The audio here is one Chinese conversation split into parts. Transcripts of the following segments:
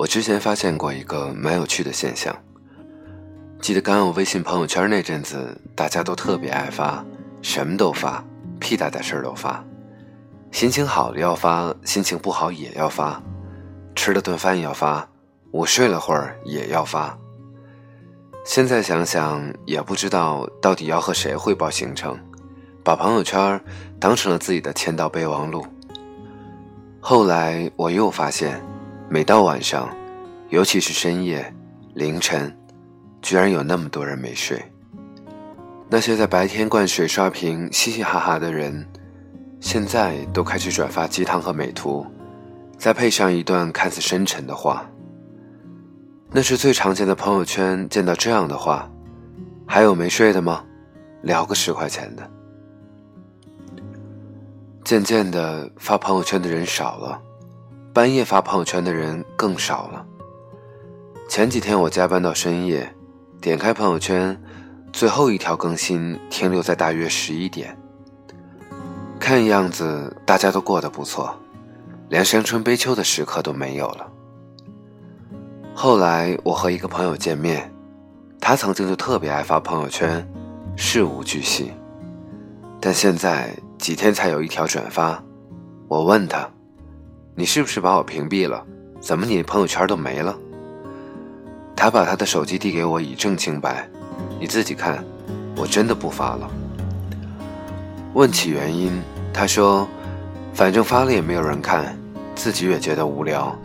我之前发现过一个蛮有趣的现象，记得刚有微信朋友圈那阵子，大家都特别爱发，什么都发，屁大点事儿都发，心情好了要发，心情不好也要发，吃了顿饭也要发，我睡了会儿也要发。现在想想也不知道到底要和谁汇报行程，把朋友圈当成了自己的签到备忘录。后来我又发现，每到晚上，尤其是深夜凌晨，居然有那么多人没睡。那些在白天灌水刷屏嘻嘻哈哈的人，现在都开始转发鸡汤和美图，再配上一段看似深沉的话。那是最常见的朋友圈，见到这样的话，还有没睡的吗？聊个10块钱的。渐渐的，发朋友圈的人少了，半夜发朋友圈的人更少了。前几天我加班到深夜，点开朋友圈，最后一条更新停留在大约11点。看样子大家都过得不错，连伤春悲秋的时刻都没有了。后来我和一个朋友见面，他曾经就特别爱发朋友圈，事无巨细，但现在几天才有一条转发。我问他，你是不是把我屏蔽了？怎么你的朋友圈都没了？他把他的手机递给我，以证清白，你自己看，我真的不发了。问起原因，他说反正发了也没有人看，自己也觉得无聊，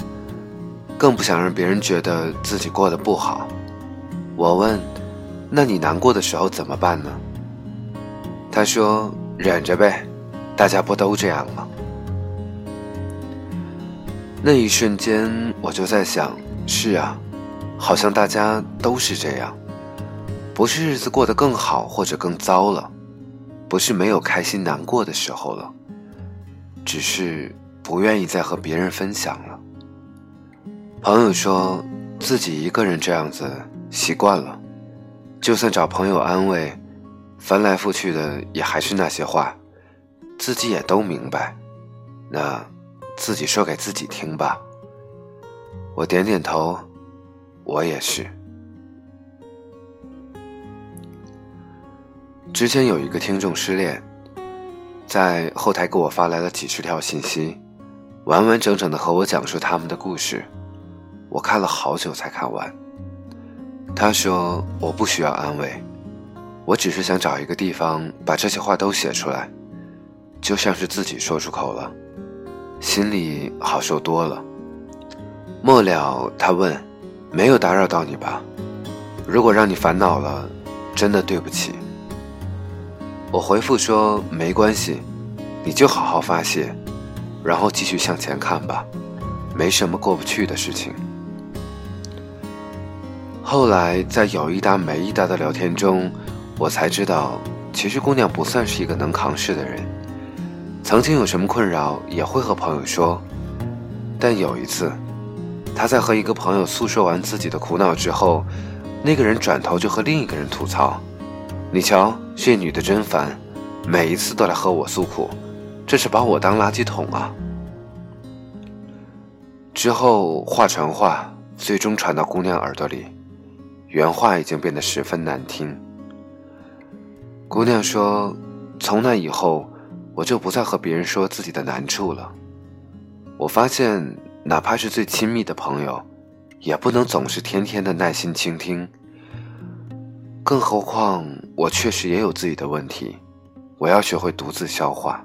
更不想让别人觉得自己过得不好。我问，那你难过的时候怎么办呢？他说忍着呗，大家不都这样吗？那一瞬间我就在想，是啊，好像大家都是这样，不是日子过得更好或者更糟了，不是没有开心难过的时候了，只是不愿意再和别人分享了。朋友说自己一个人这样子习惯了，就算找朋友安慰，翻来覆去的也还是那些话，自己也都明白，那自己说给自己听吧。我点点头，我也是。之前有一个听众失恋，在后台给我发来了几10条信息，完完整整的和我讲述他们的故事，我看了好久才看完。他说我不需要安慰，我只是想找一个地方把这些话都写出来，就像是自己说出口了，心里好受多了。末了他问，没有打扰到你吧？如果让你烦恼了，真的对不起。我回复说没关系，你就好好发泄，然后继续向前看吧，没什么过不去的事情。后来在有一搭没一搭的聊天中，我才知道其实姑娘不算是一个能扛事的人，曾经有什么困扰也会和朋友说。但有一次他在和一个朋友诉说完自己的苦恼之后，那个人转头就和另一个人吐槽，你瞧这女的真烦，每一次都来和我诉苦，这是把我当垃圾桶啊。之后话传话，最终传到姑娘耳朵里，原话已经变得十分难听。姑娘说，从那以后我就不再和别人说自己的难处了。我发现哪怕是最亲密的朋友，也不能总是天天的耐心倾听，更何况我确实也有自己的问题，我要学会独自消化。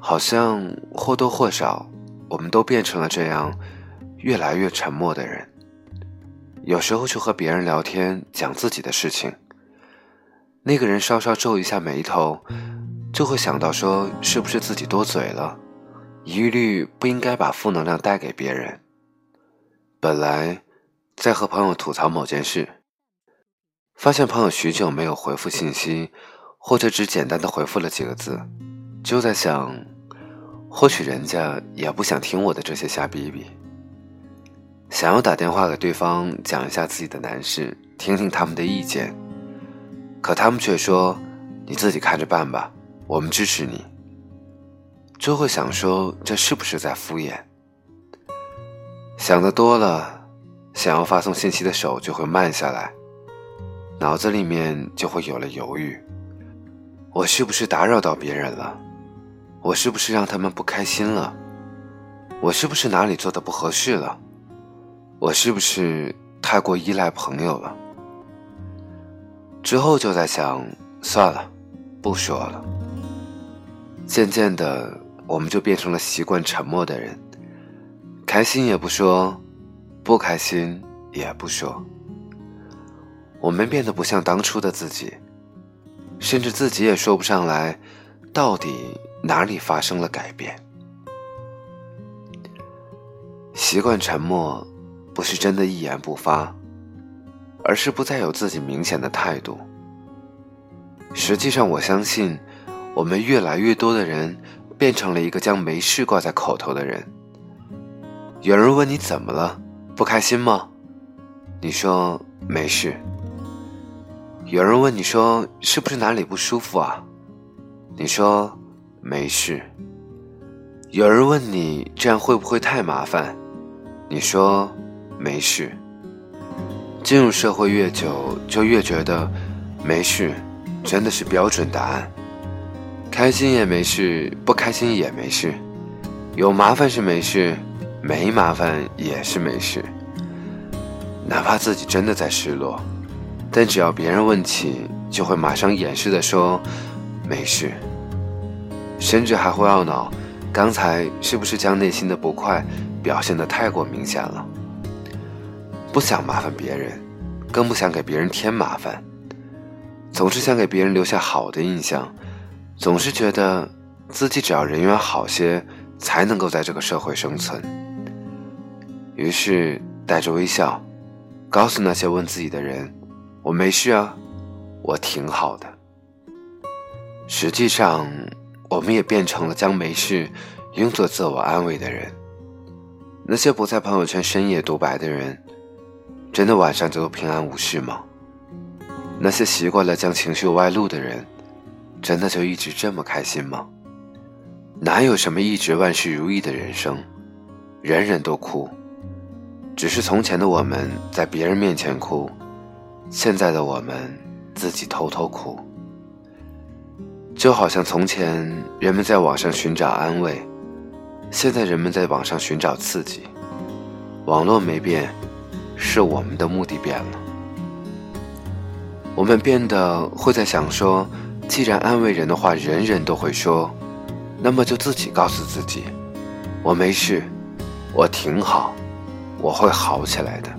好像或多或少，我们都变成了这样越来越沉默的人。有时候去和别人聊天讲自己的事情，那个人稍稍皱一下眉头，就会想到说是不是自己多嘴了，一律不应该把负能量带给别人。本来在和朋友吐槽某件事，发现朋友许久没有回复信息，或者只简单的回复了几个字，就在想，或许人家也不想听我的这些瞎逼逼，想要打电话给对方讲一下自己的难事，听听他们的意见，可他们却说你自己看着办吧，我们支持你。就会想说这是不是在敷衍？想得多了，想要发送信息的手就会慢下来，脑子里面就会有了犹豫。我是不是打扰到别人了？我是不是让他们不开心了？我是不是哪里做得不合适了？我是不是太过依赖朋友了？之后就在想，算了，不说了。渐渐的，我们就变成了习惯沉默的人，开心也不说，不开心也不说。我们变得不像当初的自己，甚至自己也说不上来，到底哪里发生了改变。习惯沉默，不是真的一言不发，而是不再有自己明显的态度。实际上，我相信我们越来越多的人变成了一个将没事挂在口头的人。有人问你怎么了，不开心吗？你说没事。有人问你说是不是哪里不舒服啊？你说没事。有人问你这样会不会太麻烦？你说没事。进入社会越久，就越觉得没事真的是标准答案，开心也没事，不开心也没事，有麻烦是没事，没麻烦也是没事。哪怕自己真的在失落，但只要别人问起，就会马上掩饰地说没事，甚至还会懊恼刚才是不是将内心的不快表现得太过明显了。不想麻烦别人，更不想给别人添麻烦，总是想给别人留下好的印象，总是觉得自己只要人缘好些，才能够在这个社会生存。于是带着微笑，告诉那些问自己的人，我没事啊，我挺好的。实际上，我们也变成了将没事用作自我安慰的人。那些不在朋友圈深夜独白的人，真的晚上就平安无事吗？那些习惯了将情绪外露的人，真的就一直这么开心吗？哪有什么一直万事如意的人生，人人都哭。只是从前的我们在别人面前哭，现在的我们自己偷偷哭。就好像从前人们在网上寻找安慰，现在人们在网上寻找刺激。网络没变，是我们的目的变了。我们变得会在想说，既然安慰人的话人人都会说，那么就自己告诉自己，我没事，我挺好，我会好起来的。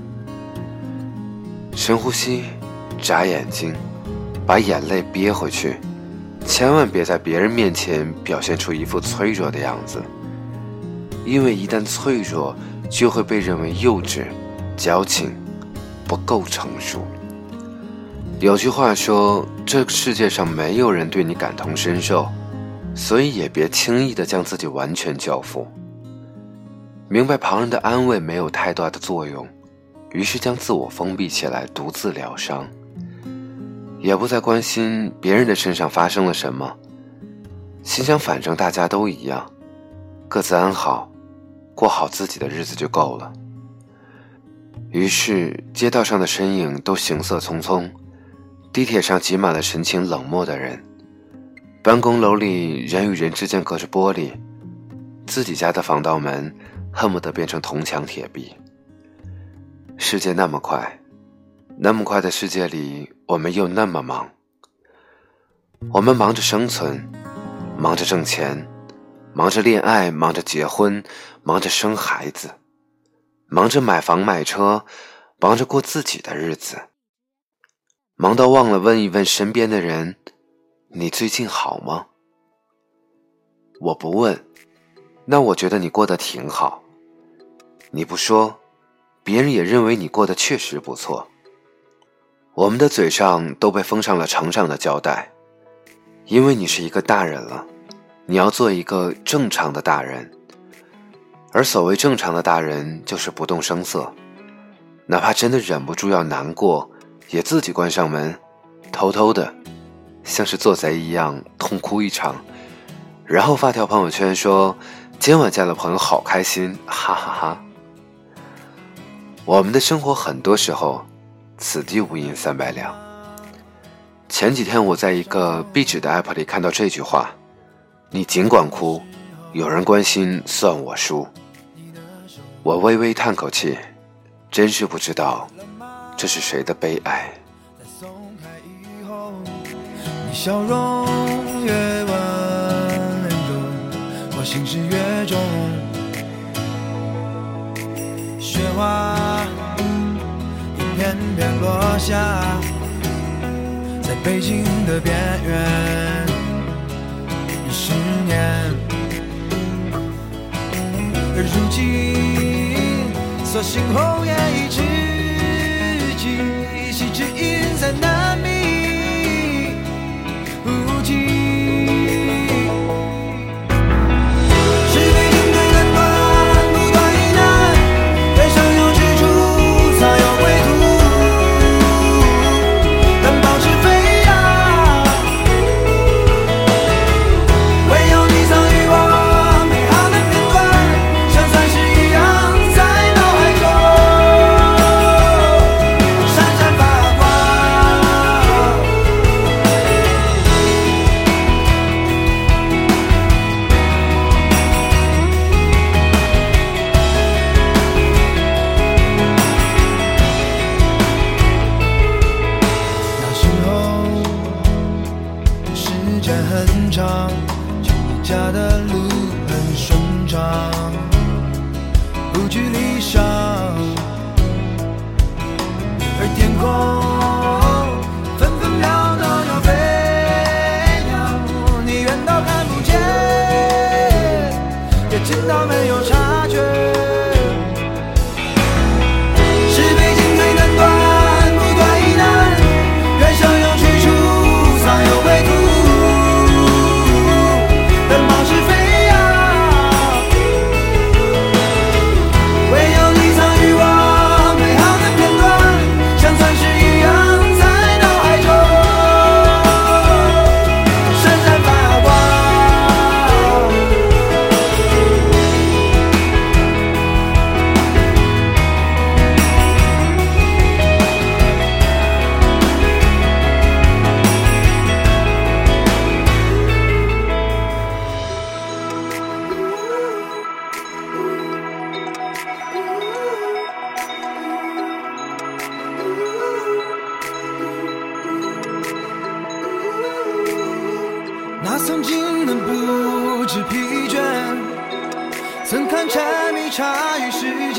深呼吸，眨眼睛，把眼泪憋回去，千万别在别人面前表现出一副脆弱的样子，因为一旦脆弱，就会被认为幼稚、矫情、不够成熟。有句话说，这个世界上没有人对你感同身受，所以也别轻易的将自己完全交付。明白旁人的安慰没有太大的作用，于是将自我封闭起来，独自疗伤，也不再关心别人的身上发生了什么，心想反正大家都一样，各自安好，过好自己的日子就够了。于是街道上的身影都行色匆匆，地铁上挤满了神情冷漠的人，办公楼里人与人之间隔着玻璃，自己家的防盗门恨不得变成铜墙铁壁。世界那么快，那么快的世界里，我们又那么忙。我们忙着生存，忙着挣钱，忙着恋爱，忙着结婚，忙着生孩子，忙着买房买车，忙着过自己的日子，忙到忘了问一问身边的人，你最近好吗？我不问，那我觉得你过得挺好。你不说，别人也认为你过得确实不错。我们的嘴上都被封上了成长的胶带，因为你是一个大人了，你要做一个正常的大人。而所谓正常的大人，就是不动声色，哪怕真的忍不住要难过，也自己关上门，偷偷的像是做贼一样痛哭一场，然后发条朋友圈说，今晚见了朋友好开心，哈哈哈。我们的生活很多时候此地无银三百两。前几天我在一个壁纸的 app 里看到这句话，你尽管哭，有人关心算我输。我微微叹口气，真是不知道这是谁的悲哀。你笑容越温柔，我心事越重，雪花一片片落下，在北京的边缘10年，而如今所幸红颜已知己，岂知银三难觅无尽。曾经能不知疲倦，曾看柴米茶与时间、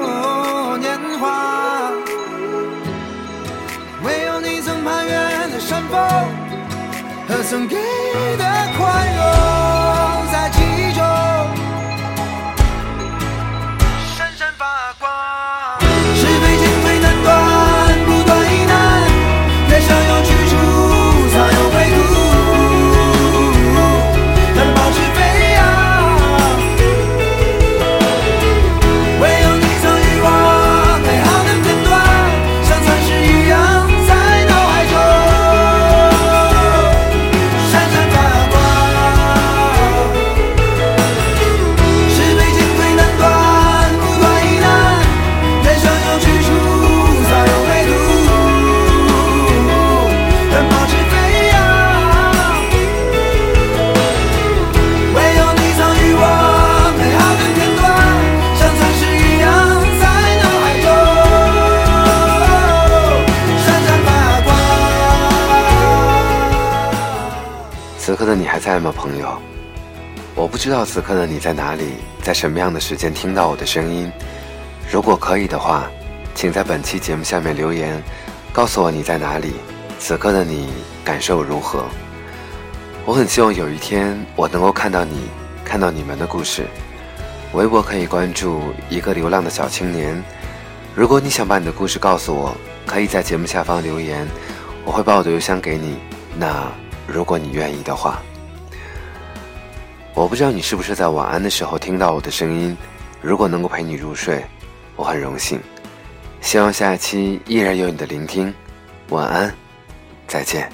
年华，唯有你曾攀越的山峰和曾给的宽容在其中闪闪发光。是非进非难断，不断疑难，人生有趣的。你还在吗，朋友？我不知道此刻的你在哪里，在什么样的时间听到我的声音。如果可以的话，请在本期节目下面留言，告诉我你在哪里，此刻的你感受如何。我很希望有一天我能够看到你，看到你们的故事。微博可以关注一个流浪的小青年。如果你想把你的故事告诉我，可以在节目下方留言，我会把我的邮箱给你。那如果你愿意的话，我不知道你是不是在晚安的时候听到我的声音。如果能够陪你入睡，我很荣幸。希望下一期依然有你的聆听。晚安，再见。